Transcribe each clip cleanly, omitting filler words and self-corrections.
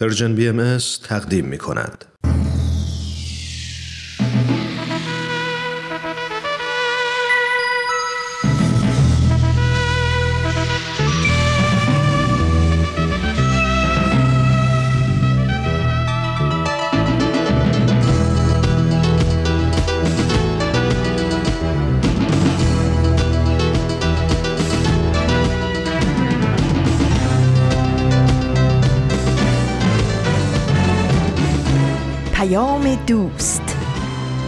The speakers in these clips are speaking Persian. پرژن BMS تقدیم می کند. دوست،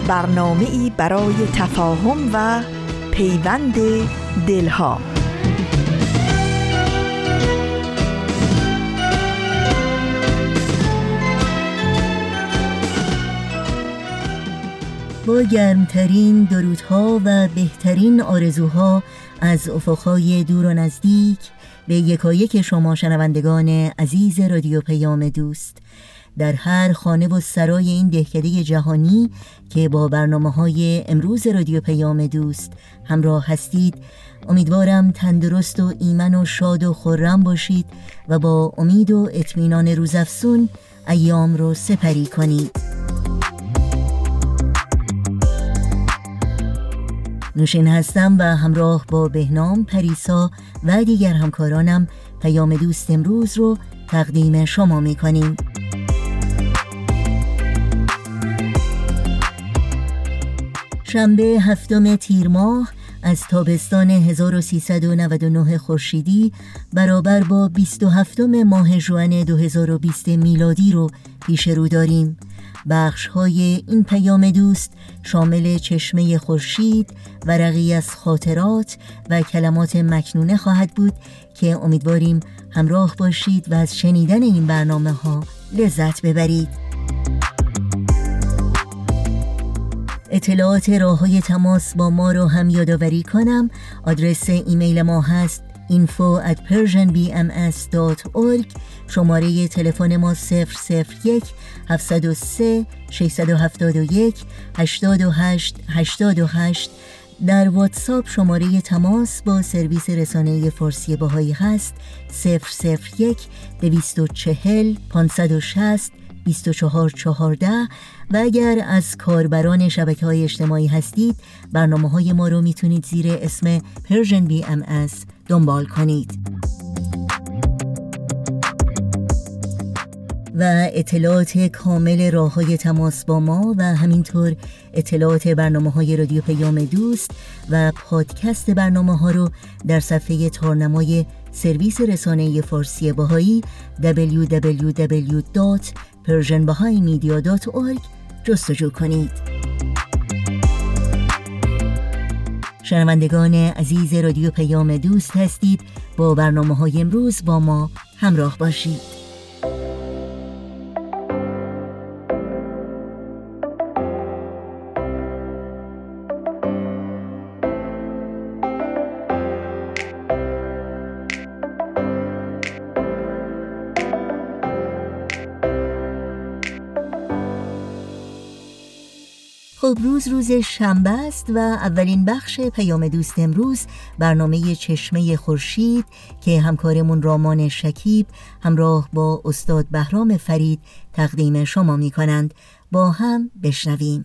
برنامه‌ای برای تفاهم و پیوند دلها. با گرمترین درودها و بهترین آرزوها از افقهای دور و نزدیک به یکایک شما شنوندگان عزیز رادیو پیام دوست در هر خانه و سرای این دهکده جهانی که با برنامه‌های امروز رادیو پیام دوست همراه هستید، امیدوارم تندرست و ایمن و شاد و خرم باشید و با امید و اطمینان روزافزون ایام رو سپری کنید. نوشین هستم و همراه با بهنام، پریسا و دیگر همکارانم پیام دوست امروز رو تقدیم شما می‌کنیم. شنبه هفتم تیر ماه از تابستان 1399 خورشیدی برابر با 27 ماه ژوئن 2020 میلادی رو پیش رو داریم. بخش‌های این پیام دوست شامل چشمه خورشید، ورقی از خاطرات و کلمات مکنونه خواهد بود که امیدواریم همراه باشید و از شنیدن این برنامه‌ها لذت ببرید. اطلاعات راه‌های تماس با ما رو هم یادآوری کنم. آدرس ایمیل ما هست info@persianbms.org. شماره تلفن ما 001 703 671 828 828. در واتساپ شماره تماس با سرویس رسانه فارسی باهایی هست 001 240 560 2414. و اگر از کاربران شبکه‌های اجتماعی هستید، برنامه‌های ما رو میتونید زیر اسم Persian BMS دنبال کنید. و اطلاعات کامل راه‌های تماس با ما و همینطور اطلاعات برنامه‌های رادیو پیام دوست و پادکست برنامه‌ها رو در صفحه تارنمای سرویس رسانه فارسی باهایی www.persianbahaimedia.org جستجو کنید. شنوندگان عزیز رادیو پیام دوست هستید، با برنامه‌های امروز با ما همراه باشید. روز شنبه است و اولین بخش پیام دوست امروز برنامه چشمه خورشید که همکارمون رامان شکیب همراه با استاد بهرام فرید تقدیم شما می کنند. با هم بشنویم.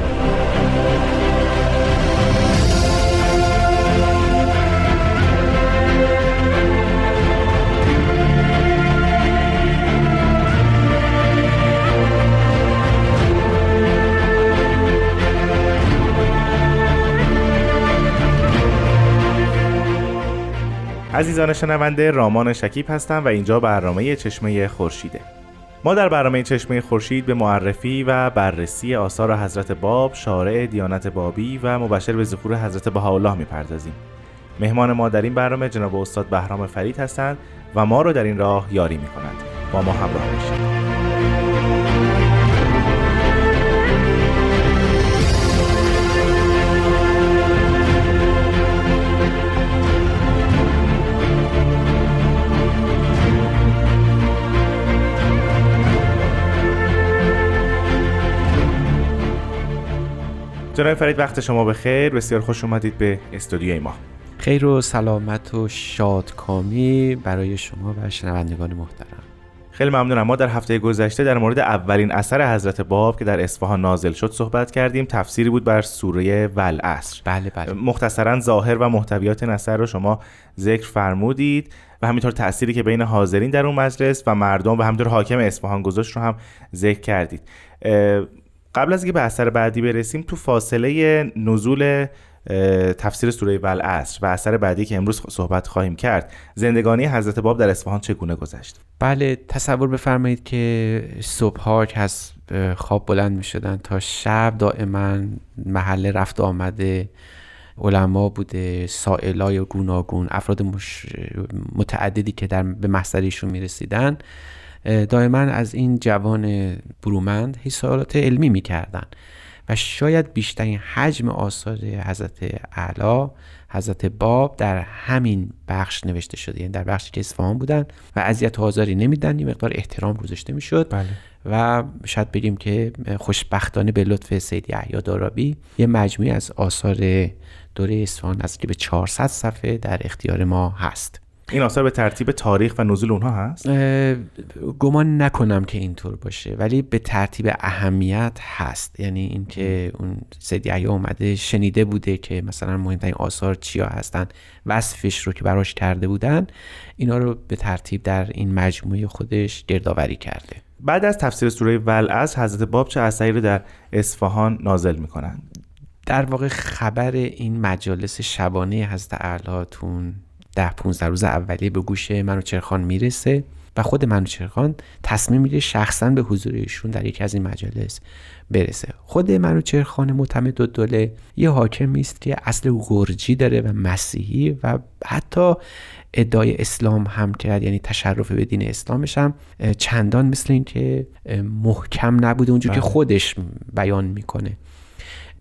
عزیزان شنونده، رامان شکیب هستم و اینجا برنامه چشمه خورشیده. ما در برنامه چشمه خورشید به معرفی و بررسی آثار حضرت باب، شارع دیانت بابی و مبشر به ظهور حضرت بهاءالله می‌پردازیم. مهمان ما در این برنامه جناب استاد بهرام فرید هستند و ما رو در این راه یاری می‌کنند. با ما همراه باشید. جناب فرید وقت شما بخیر، بسیار خوش اومدید به استودیوی ما. خیر و سلامت و شادکامی برای شما و شنوندگان محترم. خیلی ممنونم. ما در هفته گذشته در مورد اولین اثر حضرت باب که در اصفهان نازل شد صحبت کردیم. تفسیری بود بر سوره والعصر. بله. مختصراً ظاهر و محتویات اثر رو شما ذکر فرمودید و همینطور تأثیری که بین حاضرین در اون مجلس و مردم و همینطور حاکم اصفهان گذاشت رو هم ذکر کردید. قبل از اینکه به اثر بعدی برسیم، تو فاصله نزول تفسیر سوره والعصر و اثر بعدی که امروز صحبت خواهیم کرد، زندگانی حضرت باب در اصفهان چگونه گذشت؟ بله، تصور بفرمایید که صبح‌ها که از خواب بلند می‌شدن تا شب دائما محل رفت آمده علما بوده، سائلای گوناگون، افراد متعددی که به محضر ایشون می‌رسیدن دائما از این جوان برومند سوالات علمی می‌کردن و شاید بیشترین حجم آثار حضرت اعلی، حضرت باب در همین بخش نوشته شده، یعنی در بخشی که اصفهان بودن و اذیت و آزاری نمیدن، این مقدار احترام گذاشته میشد. بله. و شاید بگیم که خوشبختانه به لطف سید یحیی دارابی یه مجموعه از آثار دوره اصفهان از که به 400 صفحه در اختیار ما هست. این آثار به ترتیب تاریخ و نزول اونها هست؟ گمان نکنم که اینطور باشه، ولی به ترتیب اهمیت هست. یعنی اینکه اون سید یحیی اومده شنیده بوده که مثلا مهمترین آثار چیا هستن، وصفش رو که براش کرده بودن، اینا رو به ترتیب در این مجموعه خودش گردآوری کرده. بعد از تفسیر سوره والعصر حضرت باب چه اثری رو در اصفهان نازل میکنن؟ در واقع خبر این مجالس شبانه حضرت اعلیتون 10-15 روز اولیه به گوش منوچهرخان میرسه و خود منوچهرخان تصمیم میگیره شخصا به حضور ایشون در یکی از این مجالس برسه. خود منوچهرخان معتمدالدوله یه حاکمی است که اصل گرجی داره و مسیحی و حتی ادعای اسلام هم کرد، یعنی تشرف به دین اسلامش هم چندان مثل این که محکم نبوده اونجور که خودش بیان میکنه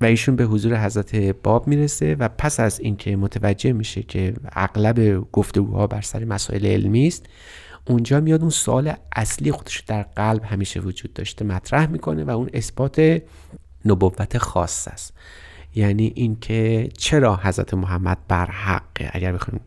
و ایشون به حضور حضرت باب میرسه و پس از اینکه متوجه میشه که اغلب گفتگوها بر سر مسائل علمی است، اونجا میاد اون سوال اصلی خودش در قلب همیشه وجود داشته مطرح میکنه و اون اثبات نبوت خاص است. یعنی اینکه چرا حضرت محمد بر حقه، اگر بخوایم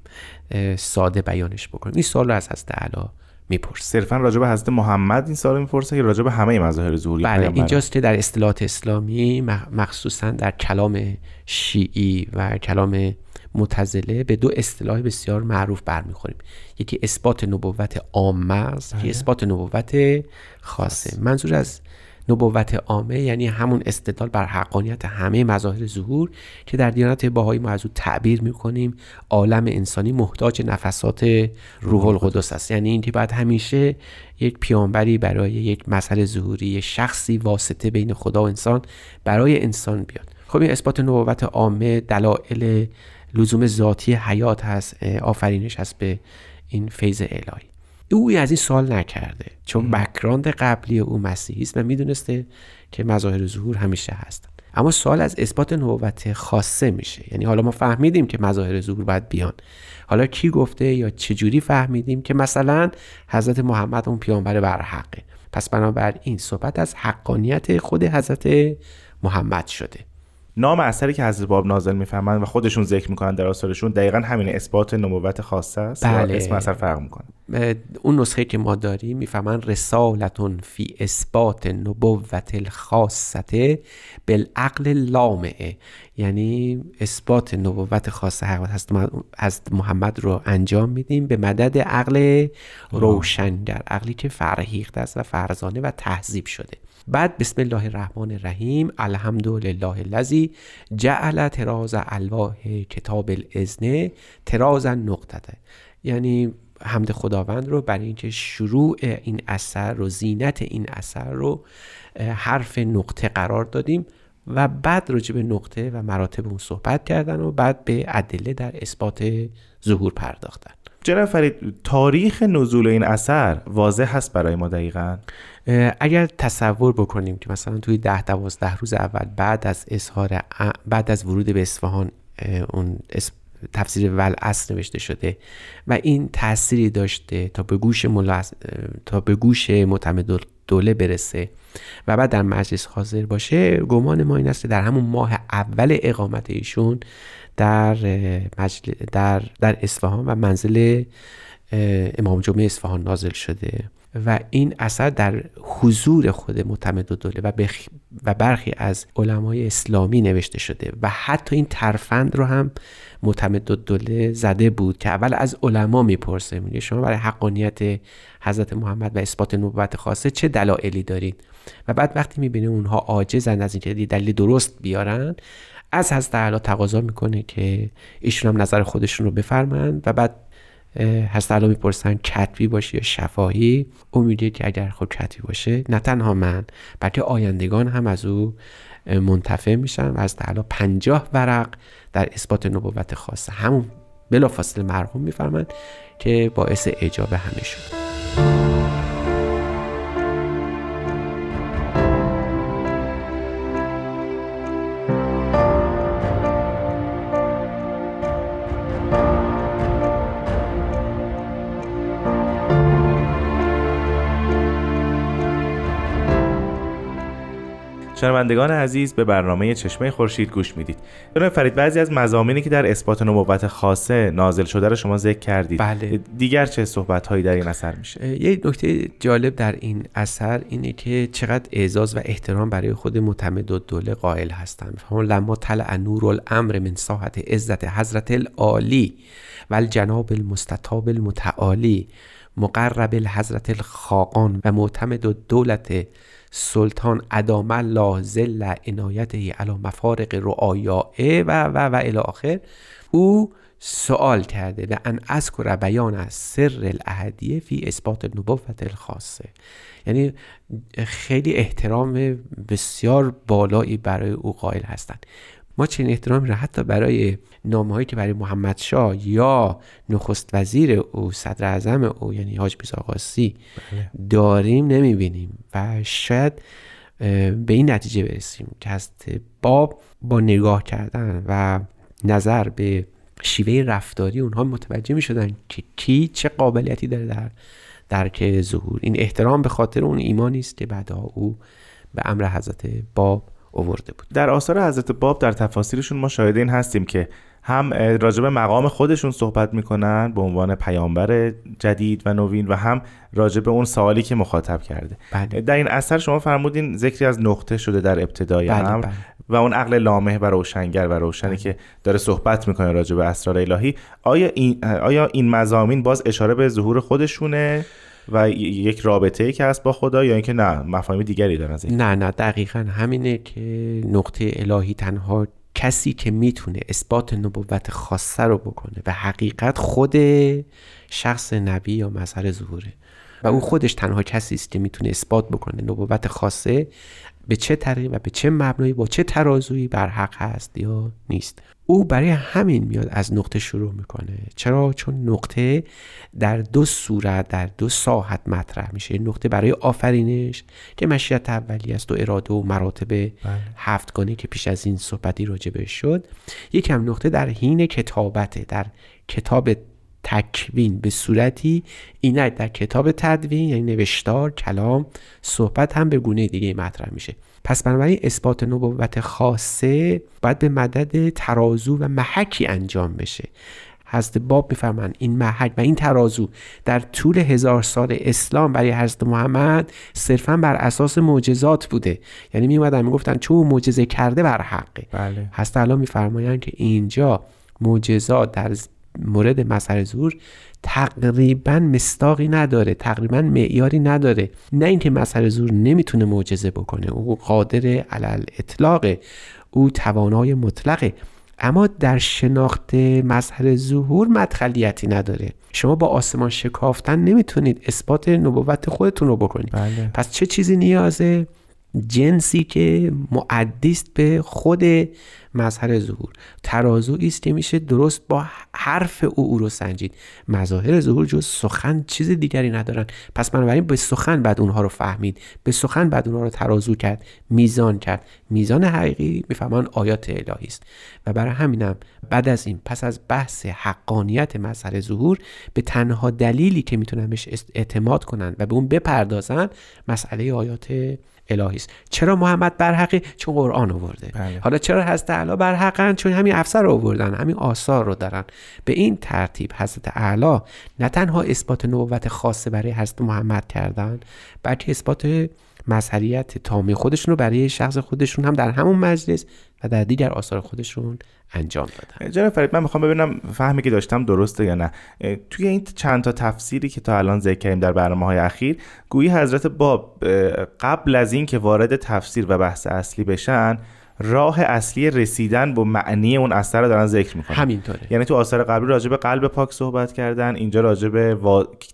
ساده بیانش بکنیم. این سوال رو از حضرت اعلی میپرسه. صرفاً راجع به حضرت محمد این سوال میپرسه یا راجع به همه مظاهر ظهوری؟ بله، اینجاست که در اصطلاحات اسلامی مخصوصاً در کلام شیعی و کلام معتزله به دو اصطلاح بسیار معروف برمیخوریم. یکی اثبات نبوت عامه است، یکی اثبات نبوت خاصه. منظور از نبوت عامه یعنی همون استدلال بر حقانیت همه مظاهر ظهور که در دیانت بهایی ما از او تعبیر می‌کنیم عالم انسانی محتاج نفسات روح القدس است. یعنی اینکه باید همیشه یک پیامبری برای یک مسئله ظهوری، شخصی واسطه بین خدا و انسان برای انسان بیاد. خب این اثبات نبوت عامه دلایل لزوم ذاتی حیات هست، آفرینش هست به این فیض الهی. او از این سوال نکرده چون بک‌گراند قبلی او مسیحیست و میدونسته که مظاهر ظهور همیشه هستن، اما سوال از اثبات نبوت خاصه میشه. یعنی حالا ما فهمیدیم که مظاهر ظهور باید بیان، حالا کی گفته یا چجوری فهمیدیم که مثلا حضرت محمد اون پیامبر برحقه؟ پس بنابراین صحبت از حقانیت خود حضرت محمد شده. نام اثری که حضرت باب نازل میفهمند و خودشون ذکر میکنن در آثارشون دقیقاً همین اثبات نبوت خاصه است. بله. اسم اثر فرق میکنه. اون نسخه که ما داریم میفهمن رسالتون فی اثبات نبوت الخاصه بالعقل لامعه، یعنی اثبات نبوت خاصه از محمد رو انجام میدیم به مدد عقل روشنگر، عقلی که فرهیخته است و فرزانه و تهذیب شده. بعد بسم الله الرحمن الرحیم الحمدلله الذی جعل طراز الواح کتاب الاذن طراز نقطته، یعنی حمد خداوند رو برای اینکه شروع این اثر رو، زینت این اثر رو حرف نقطه قرار دادیم و بعد راجع به نقطه و مراتب اون صحبت کردن و بعد به ادله در اثبات ظهور پرداختن. جناب فرید، تاریخ نزول این اثر واضح هست برای ما دقیقاً؟ اگر تصور بکنیم که مثلا توی 10-12 روز اول بعد از ورود به اصفهان اون تفسیر والعصر نوشته شده و این تأثیری داشته تا به گوش معتمدالدوله دوله برسه و بعد در مجلس حاضر باشه، گمان ما این است در همون ماه اول اقامت ایشون در اصفهان و منزل امام جمعه اصفهان نازل شده و این اثر در حضور خود معتمدالدوله و برخی از علمای اسلامی نوشته شده و حتی این ترفند رو هم معتمدالدوله زده بود که اول از علما میپرسه، میگه شما برای حقانیت حضرت محمد و اثبات نبوت خاصه چه دلایلی دارین؟ و بعد وقتی میبینه اونها عاجزن از اینکه دلیل درست بیارن، از حضرت اعلی تقاضا میکنه که ایشون هم نظر خودشون رو بفرمایند و بعد هست الان میپرسن کتبی باشه یا شفاهی، او میگه که اگر خب کتبی باشه نه تنها من بلکه آیندگان هم از او منتفع میشن و از تعالی 50 ورق در اثبات نبوت خاصه همون بلافاصله مرحوم میفرمن که باعث اجابه همه شد. شنوندگان عزیز، به برنامه چشمه خورشید گوش میدید. جناب فرید، بعضی از مضامینی که در اثبات نبوت خاصه نازل شده رو شما ذکر کردید. بله. دیگر چه صحبت‌هایی در این اثر میشه؟ یه نکته جالب در این اثر اینه که چقدر اعزاز و احترام برای خود معتمدالدوله قائل هستند. لما طلع نور الامر من ساحت عزت حضرت العالی والجناب المستطاب المتعالی مقرب الحضرت الخاقان و معتمدالدولت سلطان ادام الله ذل عنایته علی مفارق رعایائه و الی آخر، او سوال کرده و ان اذکر بیان از سر الاحدیه فی اثبات نبوت الخاصه، یعنی خیلی احترام بسیار بالایی برای او قائل هستند. ما چنین احترامی را حتی برای نامه‌هایی که برای محمد شاه یا نخست وزیر او، صدر اعظم او یعنی حاج میرزا قاسی داریم نمیبینیم و شاید به این نتیجه برسیم که از باب با نگاه کردن و نظر به شیوه رفتاری اونها متوجه میشدن که کی چه قابلیتی داره در که ظهور. این احترام به خاطر اون ایمانی است که بعدها او به امر حضرت باب آورده بود. در آثار حضرت باب در تفاسیرشون ما شاهد این هستیم که هم راجب مقام خودشون صحبت میکنن به عنوان پیامبر جدید و نوین و هم راجب اون سوالی که مخاطب کرده. بله. در این اثر شما فرمودین ذکری از نقطه شده در ابتدای امر. بله. و اون عقل لامح و روشنگر و روشنی که داره صحبت میکنه راجب اسرار الهی. آیا این مضامین باز اشاره به ظهور خودشونه و یک رابطه‌ای که هست با خدا یا اینکه نه مفاهیم دیگری دارن؟ نه دقیقاً همینه که نقطه الهی تنها کسی که میتونه اثبات نبوت خاصه رو بکنه و حقیقت خود شخص نبی یا مظهر ظهوره و او خودش تنها کسی است که میتونه اثبات بکنه نبوت خاصه به چه طریق و به چه مبنایی با چه ترازویی بر حق هست یا نیست. او برای همین میاد از نقطه شروع میکنه. چرا؟ چون نقطه در دو صورت در دو ساحت مطرح میشه. نقطه برای آفرینش که مشیت اولیه است و اراده و مراتب هفتگانه که پیش از این صحبتی راجع بهش شد. یکم نقطه در حین کتابته، در کتاب تکوین به صورتی اینه در کتاب تدوین یعنی نوشتار کلام صحبت هم به گونه دیگه مطرح میشه. پس بنابراین اثبات نبوت خاصه باید به مدد ترازو و محکی انجام بشه. حضرت باب میفرمان این محک و این ترازو در طول 1000 سال اسلام برای حضرت محمد صرفا بر اساس معجزات بوده، یعنی میومدن میگفتن چون معجزه کرده بر حقه. بله. حضرت اعلی میفرمایند که اینجا معجزات در مورد مظهر ظهور تقریبا مصداقی نداره، تقریبا معیاری نداره. نه اینکه مظهر ظهور نمیتونه معجزه بکنه، او قادر علی الاطلاق، او توانای مطلقه، اما در شناخت مظهر ظهور مدخلیتی نداره. شما با آسمان شکافتن نمیتونید اثبات نبوت خودتون رو بکنید. بله. پس چه چیزی نیازه؟ جنسی که معدی است به خود مظهر ظهور، ترازویی است که میشه درست با حرف او رو سنجید. مظاهر ظهور جز سخن چیز دیگری ندارن، پس بنابراین به سخن بعد اونها رو فهمید، به سخن بعد اونها رو ترازو کرد، میزان کرد. میزان حقیقی میفهمن آیات الهی است و برای همینم بعد از این، پس از بحث حقانیت مظهر ظهور، به تنها دلیلی که میتونن بهش اعتماد کنن و به اون بپردازن مسئله آیات الهی است. چرا محمد برحقه؟ چون قرآن آورده. بله. حالا چرا حضرت اعلی برحقن؟ چون همین افسر آوردن، همین آثار رو دارن. به این ترتیب حضرت اعلی نه تنها اثبات نبوت خاصه برای حضرت محمد کردن، بلکه اثبات مظهریت تامی خودشون رو برای شخص خودشون هم در همون مجلس و در دیگر آثار خودشون انجام دادن. جناب فرید، من میخوام ببینم فهمی که داشتم درسته یا نه. توی این چند تا تفسیری که تا الان ذکر کردیم در برنامه‌های اخیر، گویی حضرت باب قبل از این که وارد تفسیر و بحث اصلی بشن، راه اصلی رسیدن به معنی اون اثر رو دارن ذکر میکنن. همینطوره. یعنی تو آثار قبلی راجع به قلب پاک صحبت کردن، اینجا راجع به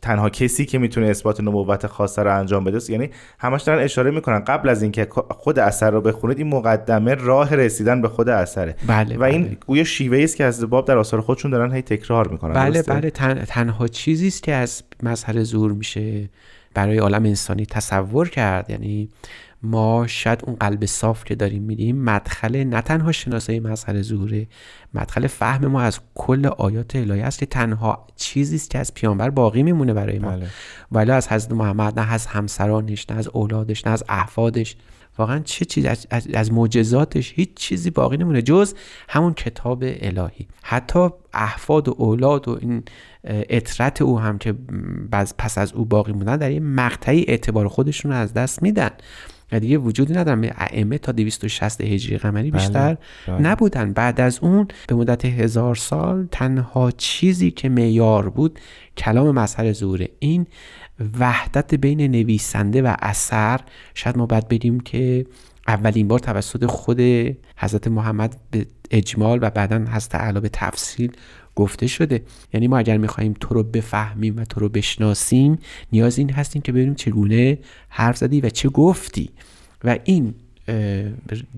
تنها کسی که میتونه اثبات نبوت خاصه رو انجام بده، یعنی همش دارن اشاره میکنن قبل از اینکه خود اثر رو بخونید این مقدمه راه رسیدن به خود اثره. بله. و این گویا شیوه‌ای است که از باب در آثار خودشون دارن هی تکرار میکنن. بله بله. تنها چیزی است که از مظهر ظهور میشه برای عالم انسانی تصور کرد. یعنی ما شاید اون قلب صاف که داریم میدیم مدخل نه تنها شناسایی مظهر ظهوره، مدخل فهم ما از کل آیات الهی است که تنها چیزی است که از پیامبر باقی میمونه برای ما. بله. ولی از حضرت محمد، نه از همسرانش، نه از اولادش، نه از احفادش، واقعا چه چیز از معجزاتش هیچ چیزی باقی نمونه جز همون کتاب الهی. حتی احفاد و اولاد و این عترت او هم که پس از او باقی موندن در این مقطعی اعتبار خودشون از دست میدن و دیگه وجودی ندارن. ائمه تا 260 هجری قمری بیشتر نبودن. بعد از اون به مدت 1000 سال تنها چیزی که معیار بود کلام مظهر ظهوره. این وحدت بین نویسنده و اثر شاید ما باید بگیم که اولین بار توسط خود حضرت محمد به اجمال و بعداً حضرت اعلی به تفصیل گفته شده. یعنی ما اگر میخواییم تو رو بفهمیم و تو رو بشناسیم، نیاز این هستیم که ببینیم چگونه حرف زدی و چه گفتی. و این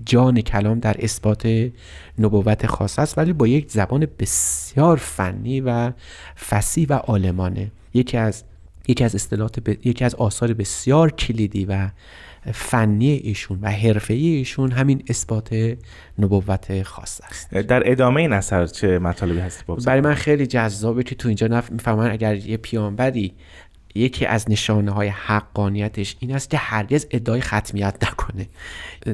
جان کلام در اثبات نبوت خاصه است، ولی با یک زبان بسیار فنی و فصیح و عالمانه. یکی از آثار بسیار کلیدی و فنی ایشون و حرفه‌ای ایشون همین اثبات نبوت خاصه است. در ادامه این اثر چه مطالبی هست باب؟ برای من خیلی جذابه که تو اینجا میفهمن اگر یه پیامبری یکی از نشانه‌های حقانیتش این است که هرگز ادعای ختمیت نکنه.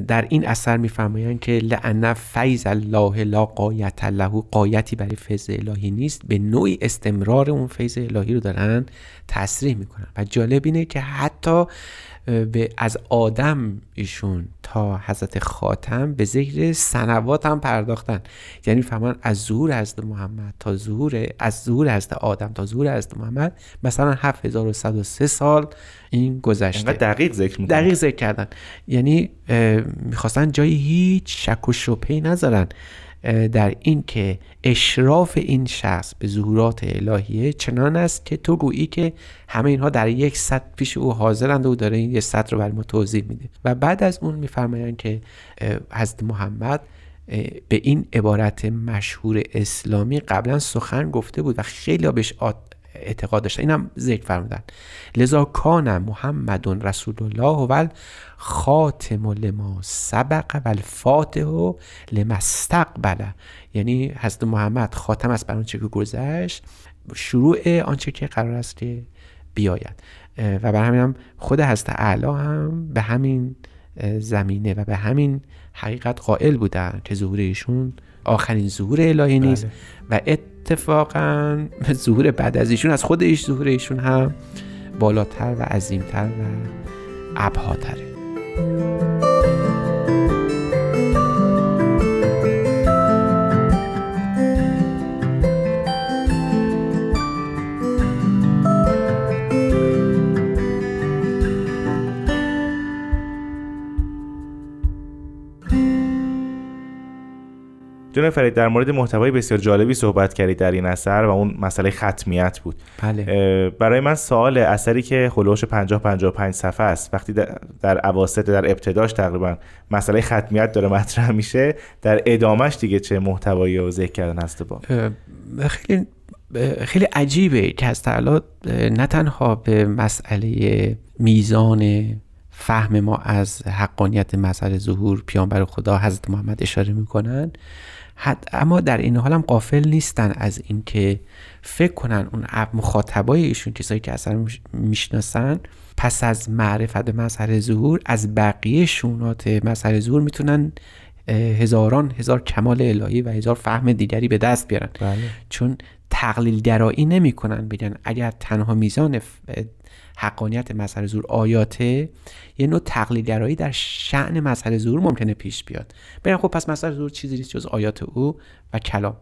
در این اثر می‌فرمایند که لعن فیض الله لا قایت له، قایتی برای فیض الهی نیست. به نوعی استمرار اون فیض الهی رو دارن تصریح می‌کنن و جالب اینه که حتی از آدم ایشون تا حضرت خاتم به ذکر سنوات هم پرداختن. یعنی فهمان از ظهور حضرت محمد تا ظهور حضرت آدم تا ظهور حضرت محمد مثلا 7103 سال این گذشته. دقیق ذکر کردن. یعنی میخواستن جایی هیچ شک و شبهه‌ای نذارن در این که اشراف این شخص به ظهورات الهیه چنان است که تو گویی که همه اینها در یک سطح پیش او حاضرند و او داره این یک سطح رو برای ما توضیح میده. و بعد از اون میفرمایند که حضرت محمد به این عبارت مشهور اسلامی قبلا سخن گفته بود و خیلی بهش اعتقاد داشتن. اینم ذکر فرمودن لذا کان محمد رسول الله و خاتم لما سبق و الفاتح لما استقبل. یعنی حضرت محمد خاتم است بر آنچه که گذشت، شروع آنچه که قرار است که بیاید. و بر همین هم خود حضرت اعلی هم به همین زمینه و به همین حقیقت قائل بودن که ظهور ایشون آخرین ظهور الهی نیست. بله. و اتفاقا ظهور بعد از ایشون از خودش ظهور ایشون هم بالاتر و عظیمتر و ابهاتره. جناب فرید در مورد محتوای بسیار جالبی صحبت کردید در این اثر و اون مسئله ختمیت بود. بله. برای من سوال اثری که خلوش 50-55 صفحه است، وقتی در اواسط در ابتداش تقریبا مسئله ختمیت داره مطرح میشه، در ادامش دیگه چه محتوایی رو ذکر کردن هست؟ با خیلی عجیبه که از تعالی نه تنها به مسئله میزان فهم ما از حقانیت مظهر ظهور پیامبر خدا حضرت محمد اشاره میکنن، اما در این حال هم غافل نیستن از این که فکر کنن اون مخاطبای ایشون، کسایی که اثر میشناسن، پس از معرفت مظهر ظهور از بقیه شونات مظهر ظهور میتونن هزار کمال الهی و هزار فهم دیگری به دست بیارن. بله. چون تقلیل گرایی نمی کنن بگن اگر تنها میزان حقانیت مظهر ظهور آیاته، یه نوع تقلیل گرایی در شأن مظهر ظهور ممکنه پیش بیاد. بگن خب پس مظهر ظهور چیزی نیست جز آیات او و کلام.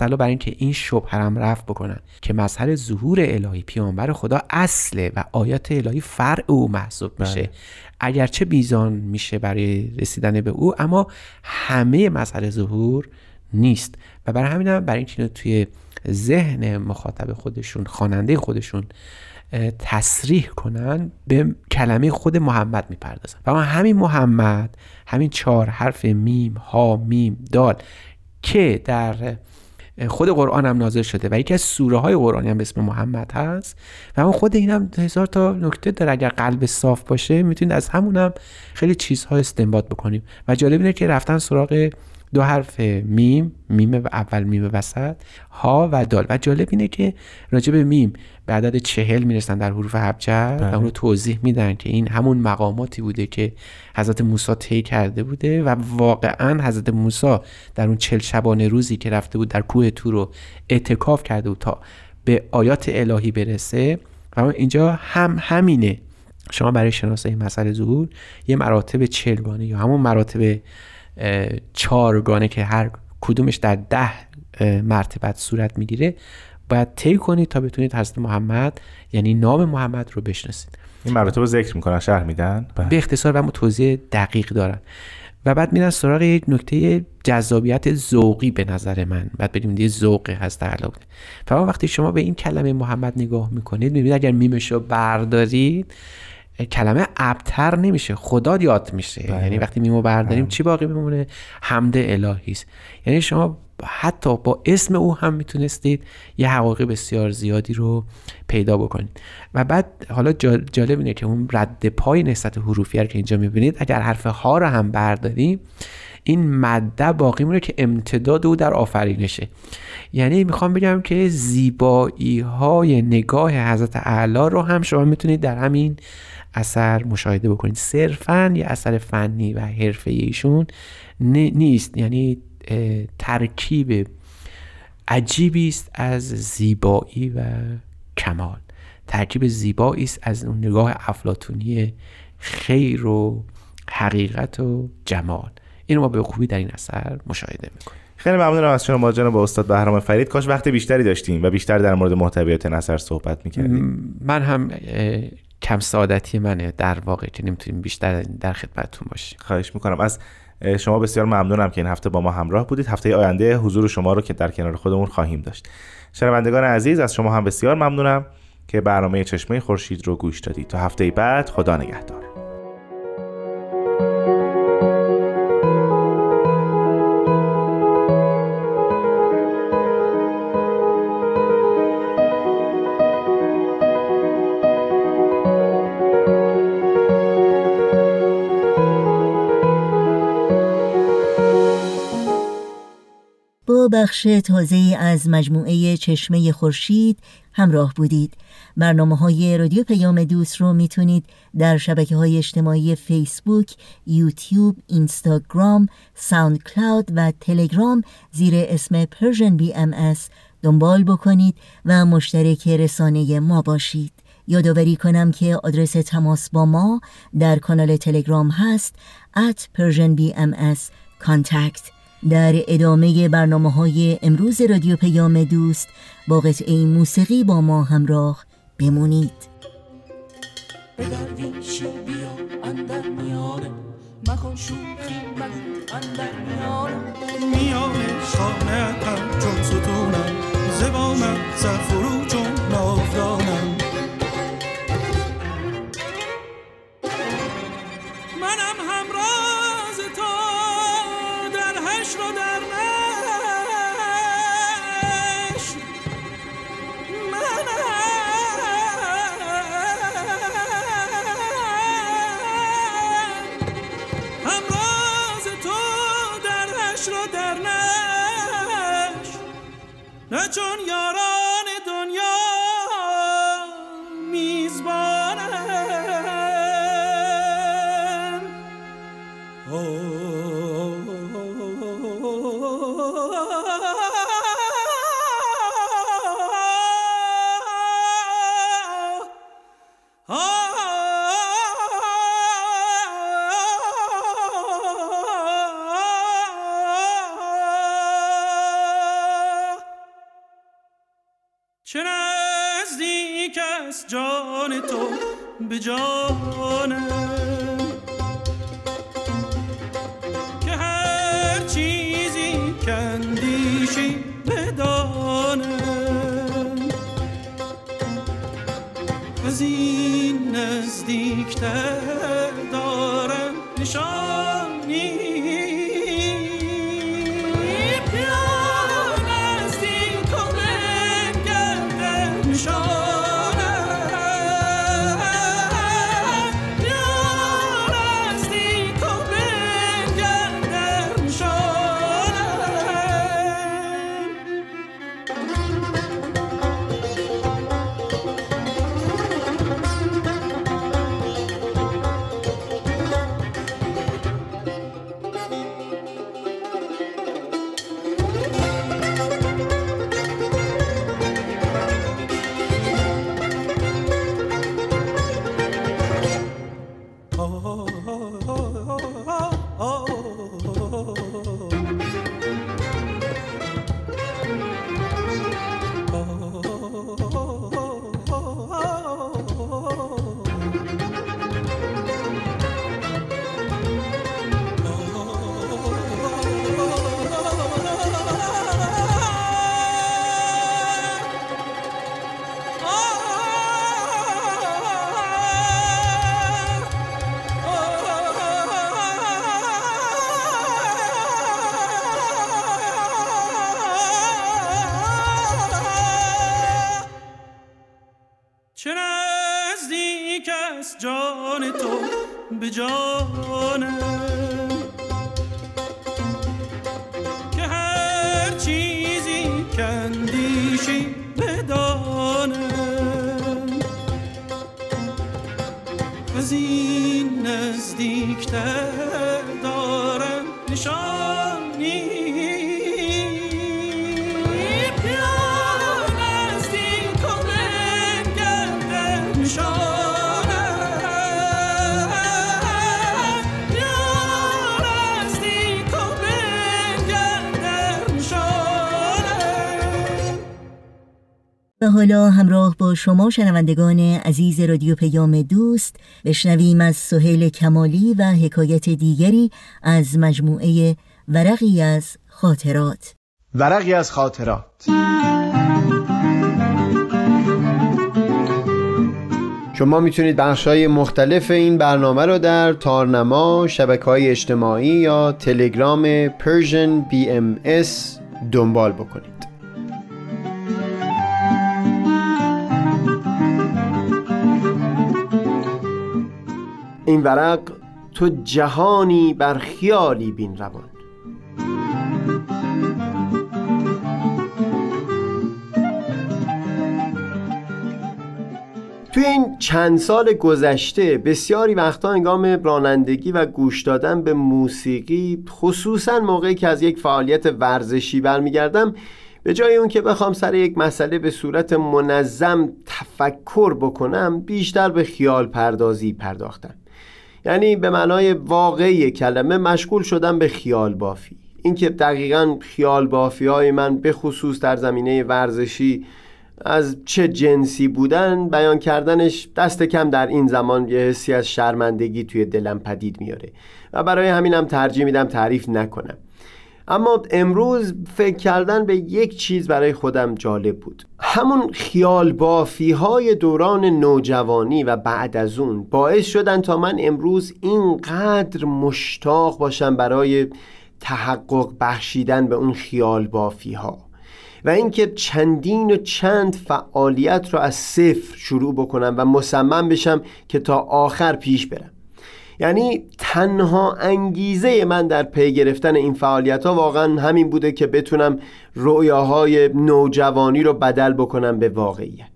حالا برای اینکه این شبهه هم رفع بکنن که مظهر ظهور الهی پیامبر خدا اصله و آیات الهی فرع او محسوب میشه، اگرچه بیزان میشه برای رسیدن به او، اما همه مظهر ظهور نیست. و برای همین هم برای اینکه توی ذهن مخاطب خودشون، خواننده خودشون تصریح کنن، به کلمه خود محمد میپردازن و همین محمد، همین 4 حرف میم ها میم دال که در خود قرآن هم نازل شده و یکی از سوره های قرآنی هم به اسم محمد هست و اما خود این هم هزار تا نکته داره. اگر قلب صاف باشه میتونید از همون هم خیلی چیزها استنباط بکنیم. و جالب اینه که رفتن سراغ 2 حرف میم، میم اول، میم وسط، ها و دال. و جالب اینه که راجع به میم به عدد 40 میرسن در حروف ابجد و اون رو توضیح میدن که این همون مقاماتی بوده که حضرت موسی طی کرده بوده و واقعا حضرت موسی در اون 40 شبانه روزی که رفته بود در کوه طور رو اعتکاف کرده بود تا به آیات الهی برسه. و اینجا هم همینه. شما برای شناسایی مسئله ظهور یه مراتب 40 گانه یا همون مراتب 4 گانه که هر کدومش در 10 مرتبه صورت میگیره باید طی کنید تا بتونید حضرت محمد، یعنی نام محمد رو بشناسید. این مراتب رو ذکر میکنن، شرح میدن به اختصار و توضیح دقیق دارن. و بعد میرن سراغ یک نکته جذابیت ذوقی به نظر من. بعد بدیم یه ذوق هست در علاوه. فقط وقتی شما به این کلمه محمد نگاه میکنید، میبینید اگر میمشو بردارید کلمه ابتر نمیشه، خدا یاد میشه. یعنی وقتی میمو برداریم چی باقی میمونه؟ حمد الهی است. یعنی شما حتی با اسم او هم میتونستید یه حقایق بسیار زیادی رو پیدا بکنید. و بعد حالا جالب اینه که اون رد پای نسبت حروفی که اینجا میبینید، اگر حرف ها رو هم برداریم این مده باقی مونه که امتداد او در آفرینشه. یعنی میخوام بگم که زیبایی های نگاه حضرت اعلی رو هم شما میتونید در همین اثر مشاهده بکنید. صرفاً یه اثر فنی و حرفه‌ای ایشون نیست، یعنی ترکیب عجیبی است از زیبایی و کمال، ترکیب زیبایی است از اون نگاه افلاطونی خیر و حقیقت و جمال. اینو ما به خوبی در این اثر مشاهده می‌کنیم. خیلی ممنونم از شما جناب استاد بهرام فرید. کاش وقت بیشتری داشتیم و بیشتر در مورد محتویات این اثر صحبت می‌کردیم. من هم کم سعادتی منه در واقع که نمیتونیم بیشتر در خدمتتون باشیم. خواهش میکنم. از شما بسیار ممنونم که این هفته با ما همراه بودید. هفته آینده حضور شما رو که در کنار خودمون خواهیم داشت. شنوندگان عزیز، از شما هم بسیار ممنونم که برنامه چشمه خورشید رو گوش دادید. تا هفته بعد، خدا نگهدار. بخش تازه از مجموعه چشمه خورشید همراه بودید. برنامه‌های رادیو پیام دوست رو میتونید در شبکه‌های اجتماعی فیسبوک، یوتیوب، اینستاگرام، ساوندکلاود و تلگرام زیر اسم Persian BMS دنبال بکنید و مشترک رسانه ما باشید. یادآوری کنم که آدرس تماس با ما در کانال تلگرام هست @PersianBMScontact. در ادامه برنامه‌های امروز رادیو پیام دوست با قطعه موسیقی با ما همراه بمونید. مخون شوخی من اندر میان میان شانه هم چون ستونم زبانم سرفرو چون نافرانم منم همراز تو در هشت و در نشت منم همراز تو در هشت و در نشت نه چون یاران دنیا چه نزدیک از جان تو به جانم که هر چیزی که اندیشی بدانم از این نزدیکتر دارم نشانی چه نزدیک از جان تو به جانم که هر چیزی که اندیشی بدانم از این نزدیکتر دارم نشانی و حالا همراه با شما شنوندگان عزیز رادیو پیام دوست بشنویم از سهیل کمالی و حکایت دیگری از مجموعه ورقی از خاطرات. ورقی از خاطرات. شما میتونید بخش‌های مختلف این برنامه رو در تارنما، شبکه‌های اجتماعی یا تلگرام Persian BMS دنبال بکنید. این ورق تو جهانی بر خیالی بین روان. توی این چند سال گذشته بسیاری وقتا هنگام رانندگی و گوش دادن به موسیقی، خصوصا موقعی که از یک فعالیت ورزشی برمیگردم، به جای اون که بخوام سر یک مسئله به صورت منظم تفکر بکنم، بیشتر به خیال پردازی پرداختم. یعنی به معنای واقعی کلمه مشغول شدم به خیال بافی. این که دقیقاً خیال بافی های من به خصوص در زمینه ورزشی از چه جنسی بودن بیان کردنش دست کم در این زمان یه حسی از شرمندگی توی دلم پدید میاره و برای همینم ترجیح میدم تعریف نکنم. اما امروز فکر کردن به یک چیز برای خودم جالب بود. همون خیال بافی های دوران نوجوانی و بعد از اون باعث شدن تا من امروز اینقدر مشتاق باشم برای تحقق بخشیدن به اون خیال بافی ها و اینکه چندین و چند فعالیت رو از صفر شروع بکنم و مصمم بشم که تا آخر پیش برم. یعنی تنها انگیزه من در پی گرفتن این فعالیت‌ها واقعا همین بوده که بتونم رؤیاهای نوجوانی رو بدل بکنم به واقعیت.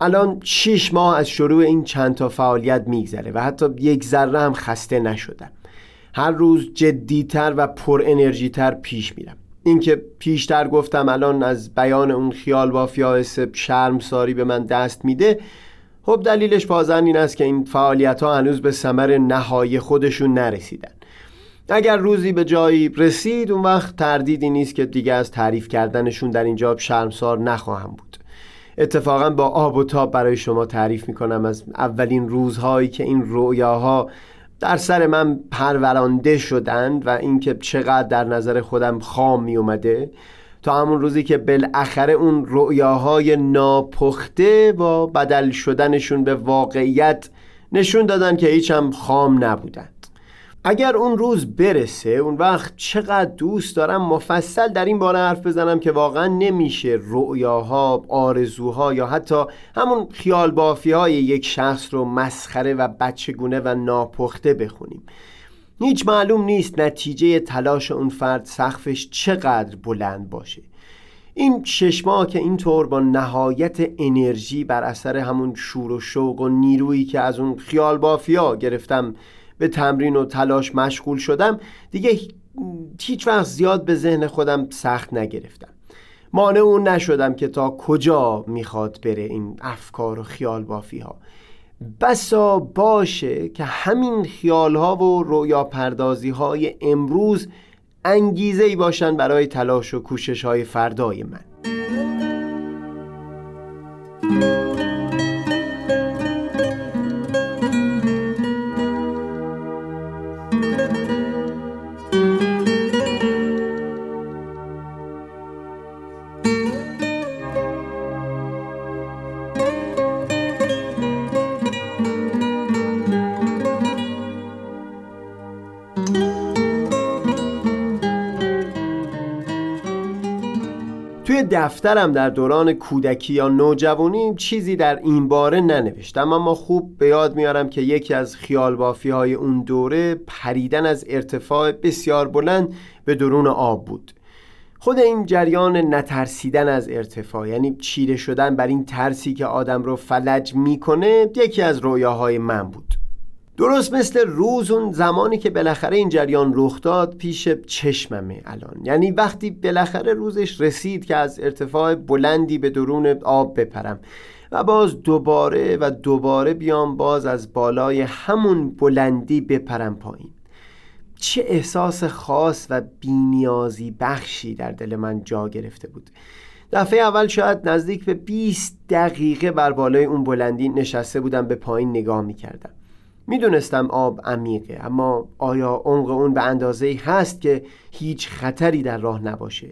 الان 6 ماه از شروع این چند تا فعالیت میگذره و حتی یک ذره هم خسته نشدم. هر روز جدی‌تر و پر انرژی‌تر پیش میرم. اینکه پیشتر گفتم الان از بیان اون خیال بافی ها شرمساری به من دست میده، خب دلیلش بازن این است که این فعالیت ها هنوز به ثمر نهایی خودشون نرسیدن. اگر روزی به جایی رسید اون وقت تردیدی نیست که دیگه از تعریف کردنشون در اینجا شرمسار نخواهم بود. اتفاقا با آب و تاب برای شما تعریف میکنم از اولین روزهایی که این رؤیاها در سر من پرورانده شدند و اینکه چقدر در نظر خودم خام می اومده تا همون روزی که بالاخره اون رؤیاهای ناپخته با بدل شدنشون به واقعیت نشون دادن که هیچ هم خام نبودند. اگر اون روز برسه اون وقت چقدر دوست دارم مفصل در این باره حرف بزنم که واقعا نمیشه رؤیاها، آرزوها یا حتی همون خیال بافی های یک شخص رو مسخره و بچگونه و ناپخته بخونیم. هیچ معلوم نیست نتیجه تلاش اون فرد سقفش چقدر بلند باشه. این چشما که اینطور با نهایت انرژی بر اثر همون شور و شوق و نیرویی که از اون خیال بافیا گرفتم به تمرین و تلاش مشغول شدم، دیگه هیچ وقت زیاد به ذهن خودم سخت نگرفتم. مانع اون نشدم که تا کجا میخواد بره این افکار و خیال بافی ها. بسا باشه که همین خیال ها و رویا پردازی های امروز انگیزه ای باشن برای تلاش و کوشش های فردای من. دفترم در دوران کودکی یا نوجوانی چیزی در این باره ننوشتم، اما خوب به یاد میارم که یکی از خیال بافی های اون دوره پریدن از ارتفاع بسیار بلند به درون آب بود. خود این جریان نترسیدن از ارتفاع، یعنی چیره شدن بر این ترسی که آدم رو فلج میکنه، یکی از رویاهای من بود. درست مثل روز اون زمانی که بالاخره این جریان رخ داد پیش چشممه الان. یعنی وقتی بالاخره روزش رسید که از ارتفاع بلندی به درون آب بپرم و باز دوباره و دوباره بیام، باز از بالای همون بلندی بپرم پایین. چه احساس خاص و بی‌نیازی بخشی در دل من جا گرفته بود. دفعه اول شاید نزدیک به 20 دقیقه بر بالای اون بلندی نشسته بودم، به پایین نگاه می‌کردم. میدونستم آب عمیقه، اما آیا عمق اون به اندازه‌ای هست که هیچ خطری در راه نباشه؟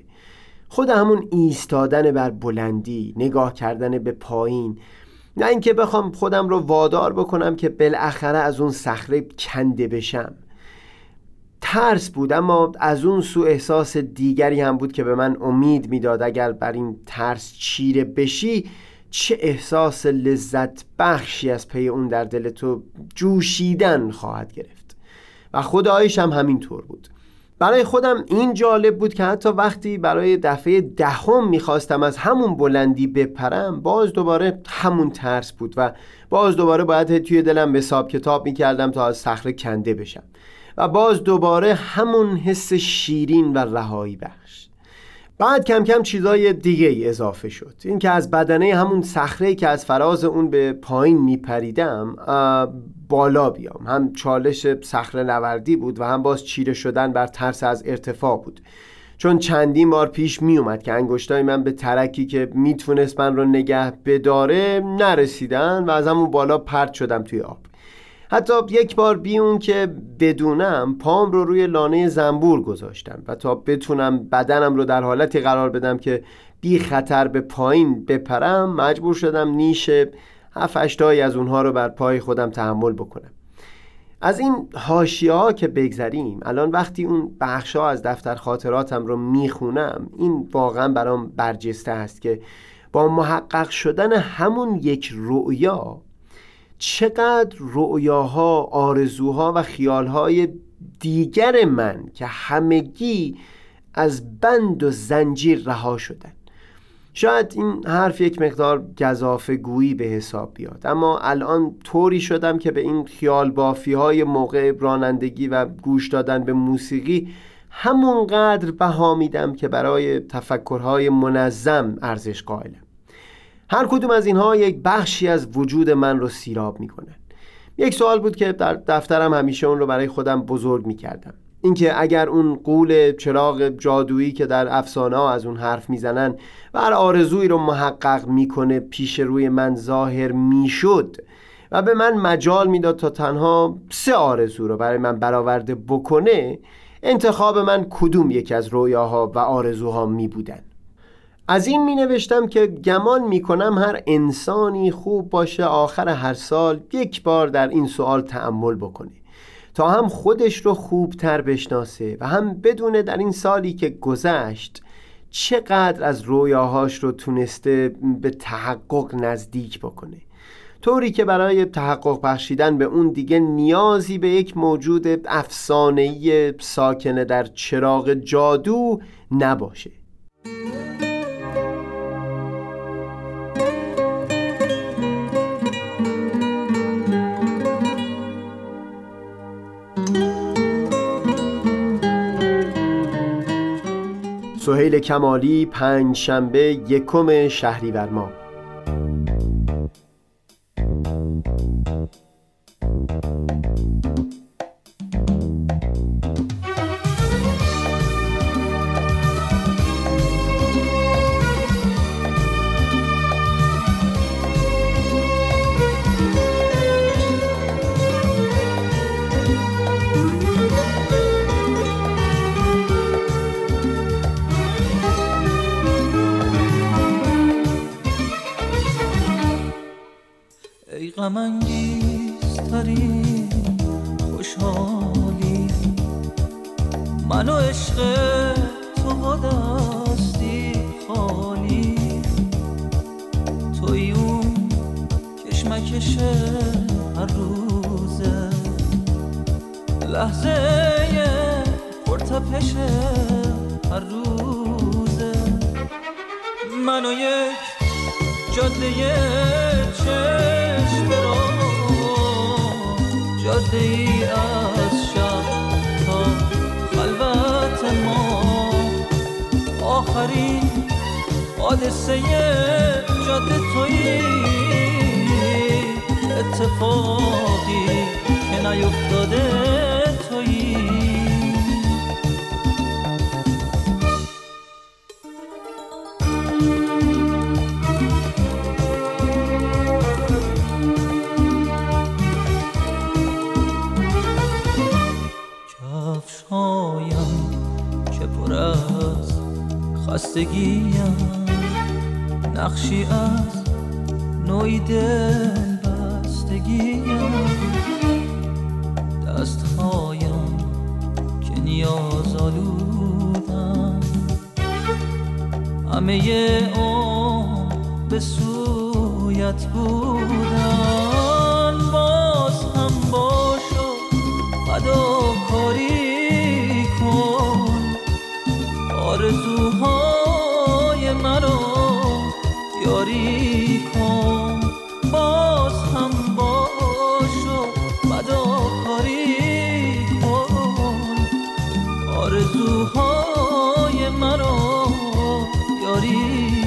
خود همون ایستادن بر بلندی، نگاه کردن به پایین، نه اینکه بخوام خودم رو وادار بکنم که بالاخره از اون صخره کنده بشم. ترس بود، اما از اون سو احساس دیگری هم بود که به من امید میداد اگر بر این ترس چیره بشی چه احساس لذت بخشی از پی اون در دل تو جوشیدن خواهد گرفت. و خدایش هم همینطور بود. برای خودم این جالب بود که حتی وقتی برای دفعه دهم میخواستم از همون بلندی بپرم، باز دوباره همون ترس بود و باز دوباره باید توی دلم حساب کتاب میکردم تا از صخره کنده بشم و باز دوباره همون حس شیرین و رهایی بخش. بعد کم کم چیزای دیگه ای اضافه شد. این که از بدنه همون صخره که از فراز اون به پایین میپریدم بالا بیام، هم چالش صخره نوردی بود و هم باز چیره شدن بر ترس از ارتفاع بود. چون چندین بار پیش می اومد که انگشتای من به ترکی که میتونست من رو نگه بداره نرسیدن و از همون بالا پرت شدم توی آب. حتی یک بار بی اون که بدونم پام رو روی لانه زنبور گذاشتم و تا بتونم بدنم رو در حالتی قرار بدم که بی خطر به پایین بپرم مجبور شدم نیش 7-8 تایی از اونها رو بر پای خودم تحمل بکنم. از این حاشیه‌ها که بگذریم، الان وقتی اون بخشا از دفتر خاطراتم رو میخونم این واقعا برام برجسته هست که با محقق شدن همون یک رؤیا چقدر رؤیاها، آرزوها و خیالهای دیگر من که همگی از بند و زنجیر رها شدن. شاید این حرف یک مقدار گزافه‌گویی به حساب بیاد، اما الان طوری شدم که به این خیال بافی های موقع رانندگی و گوش دادن به موسیقی همونقدر بها میدم که برای تفکرهای منظم ارزش قائلم. هر کدوم از اینها یک بخشی از وجود من رو سیراب میکنن. یک سوال بود که در دفترم همیشه اون رو برای خودم بزرگ میکردم، اینکه اگر اون قول چراغ جادویی که در افسانه‌ها از اون حرف میزنن و هر آرزویی رو محقق میکنه پیش روی من ظاهر میشد و به من مجال میداد تا تنها 3 آرزو رو برای من برآورده بکنه، انتخاب من کدوم یکی از رویاها و آرزوها میبودن. از این می نوشتم که گمان می کنم هر انسانی خوب باشه آخر هر سال یک بار در این سوال تأمل بکنه تا هم خودش رو خوبتر بشناسه و هم بدونه در این سالی که گذشت چقدر از رویاهاش رو تونسته به تحقق نزدیک بکنه، طوری که برای تحقق بخشیدن به اون دیگه نیازی به یک موجود افسانه‌ای ساکن در چراغ جادو نباشه. سهیل کمالی، 5 شنبه 1 شهریور ماه. غم‌انگیزترین خوشحالی من و عشق تو با دستی خالی، توی اون کشمکش هر روزه لحظه پرتپش هر روزه، من و یک جاده چشم را، جاده ای از شب تا خلوت ما، آخرین حادثه جاده تویی، اتفاقی که نیفتاده تویی. خستگیم نقشی از نوعی دل بستگیم، دستهایم که نیاز آلودم، همه اون به سویت بودن، باز هم باشو فداکاری آرزوهای مرا یاری کن، باز هم باش و بداکاری کن، آرزوهای مرا یاری کن.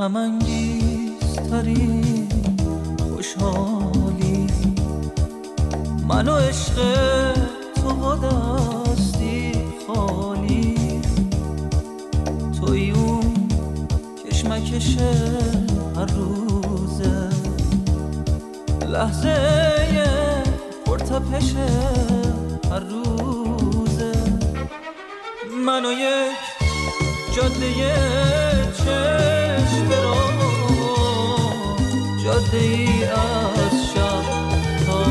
غم انگیزترین خوشحالی، من و عشق تو با دستی خالی، توی اون کشمکش هر روزه، لحظه پرتپش هر روزه، من و یک جاده چشم برام، جاده ای از شب تا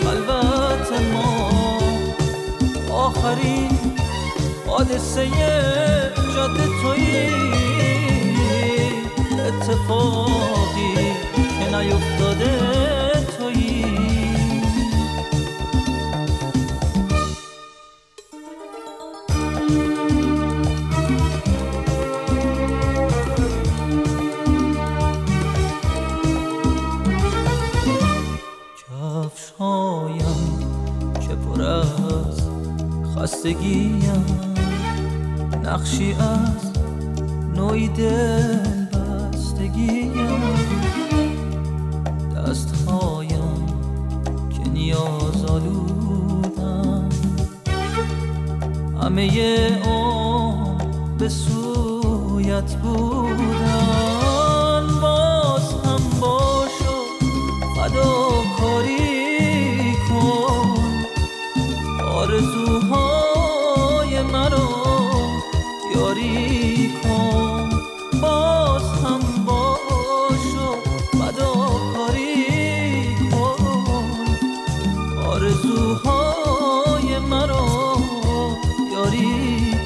خلوت ما، آخرین حادثه جاده تویی، اتفاقی که نیفتاده تویی. خستگیم نقشی از نوعی دل بستگیم، دستهایم که نیاز آلودم، همه اون به سویت بودن، باز هم باشو فداکاری آرزوهای مرا یاری کن، باز هم باش و بداکاری کن، آرزوهای مرا یاری کن.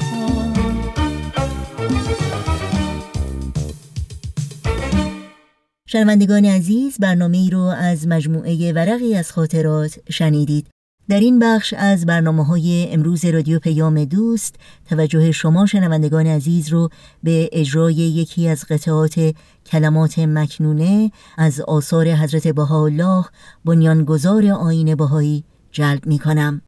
شنوندگان عزیز، برنامه‌ای رو از مجموعه ورقی از خاطرات شنیدید. در این بخش از برنامه‌های امروز رادیو پیام دوست، توجه شما شنوندگان عزیز رو به اجرای یکی از قطعات کلمات مکنونه از آثار حضرت بهاءالله بنیانگذار آیین بهایی جلب می‌کنم.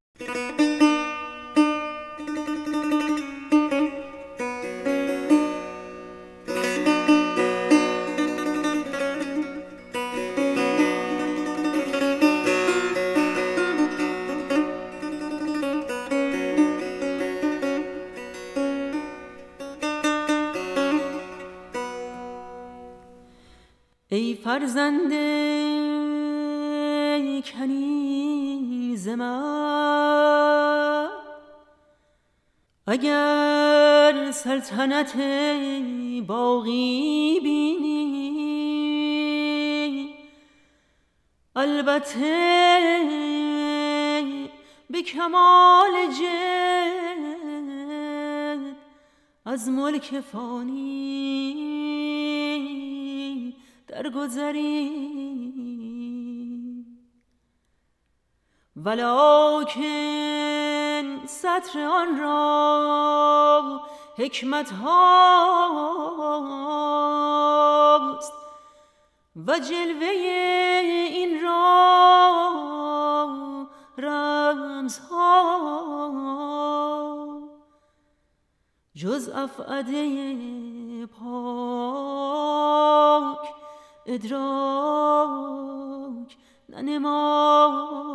ای فرزند کنیز من، اگر سلطنت باقی بینی البته به کمال جد از ملک فانی درگذری، ولکن سطر آن را حکمت هاست و جلوه این را رمز ها، جز افعده پاک ادراک ننماید.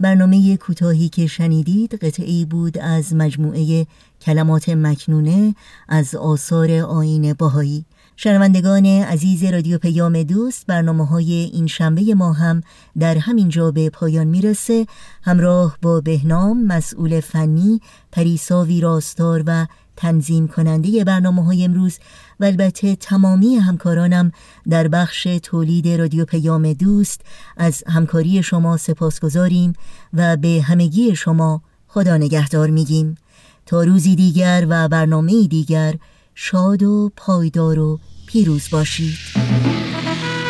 برنامه کوتاهی که شنیدید قطعه‌ای بود از مجموعه کلمات مکنونه از آثار آیین بهایی. شنوندگان عزیز رادیو پیام دوست، برنامه‌های این شنبه ما هم در همین جا به پایان میرسه. همراه با بهنام، مسئول فنی، پریسا ویراستار و تنظیم کننده برنامه‌های امروز و البته تمامی همکارانم در بخش تولید رادیو پیام دوست، از همکاری شما سپاسگزاریم و به همگی شما خدا نگهدار میگیم. تا روزی دیگر و برنامه‌ای دیگر، شاد و پایدار و پیروز باشید.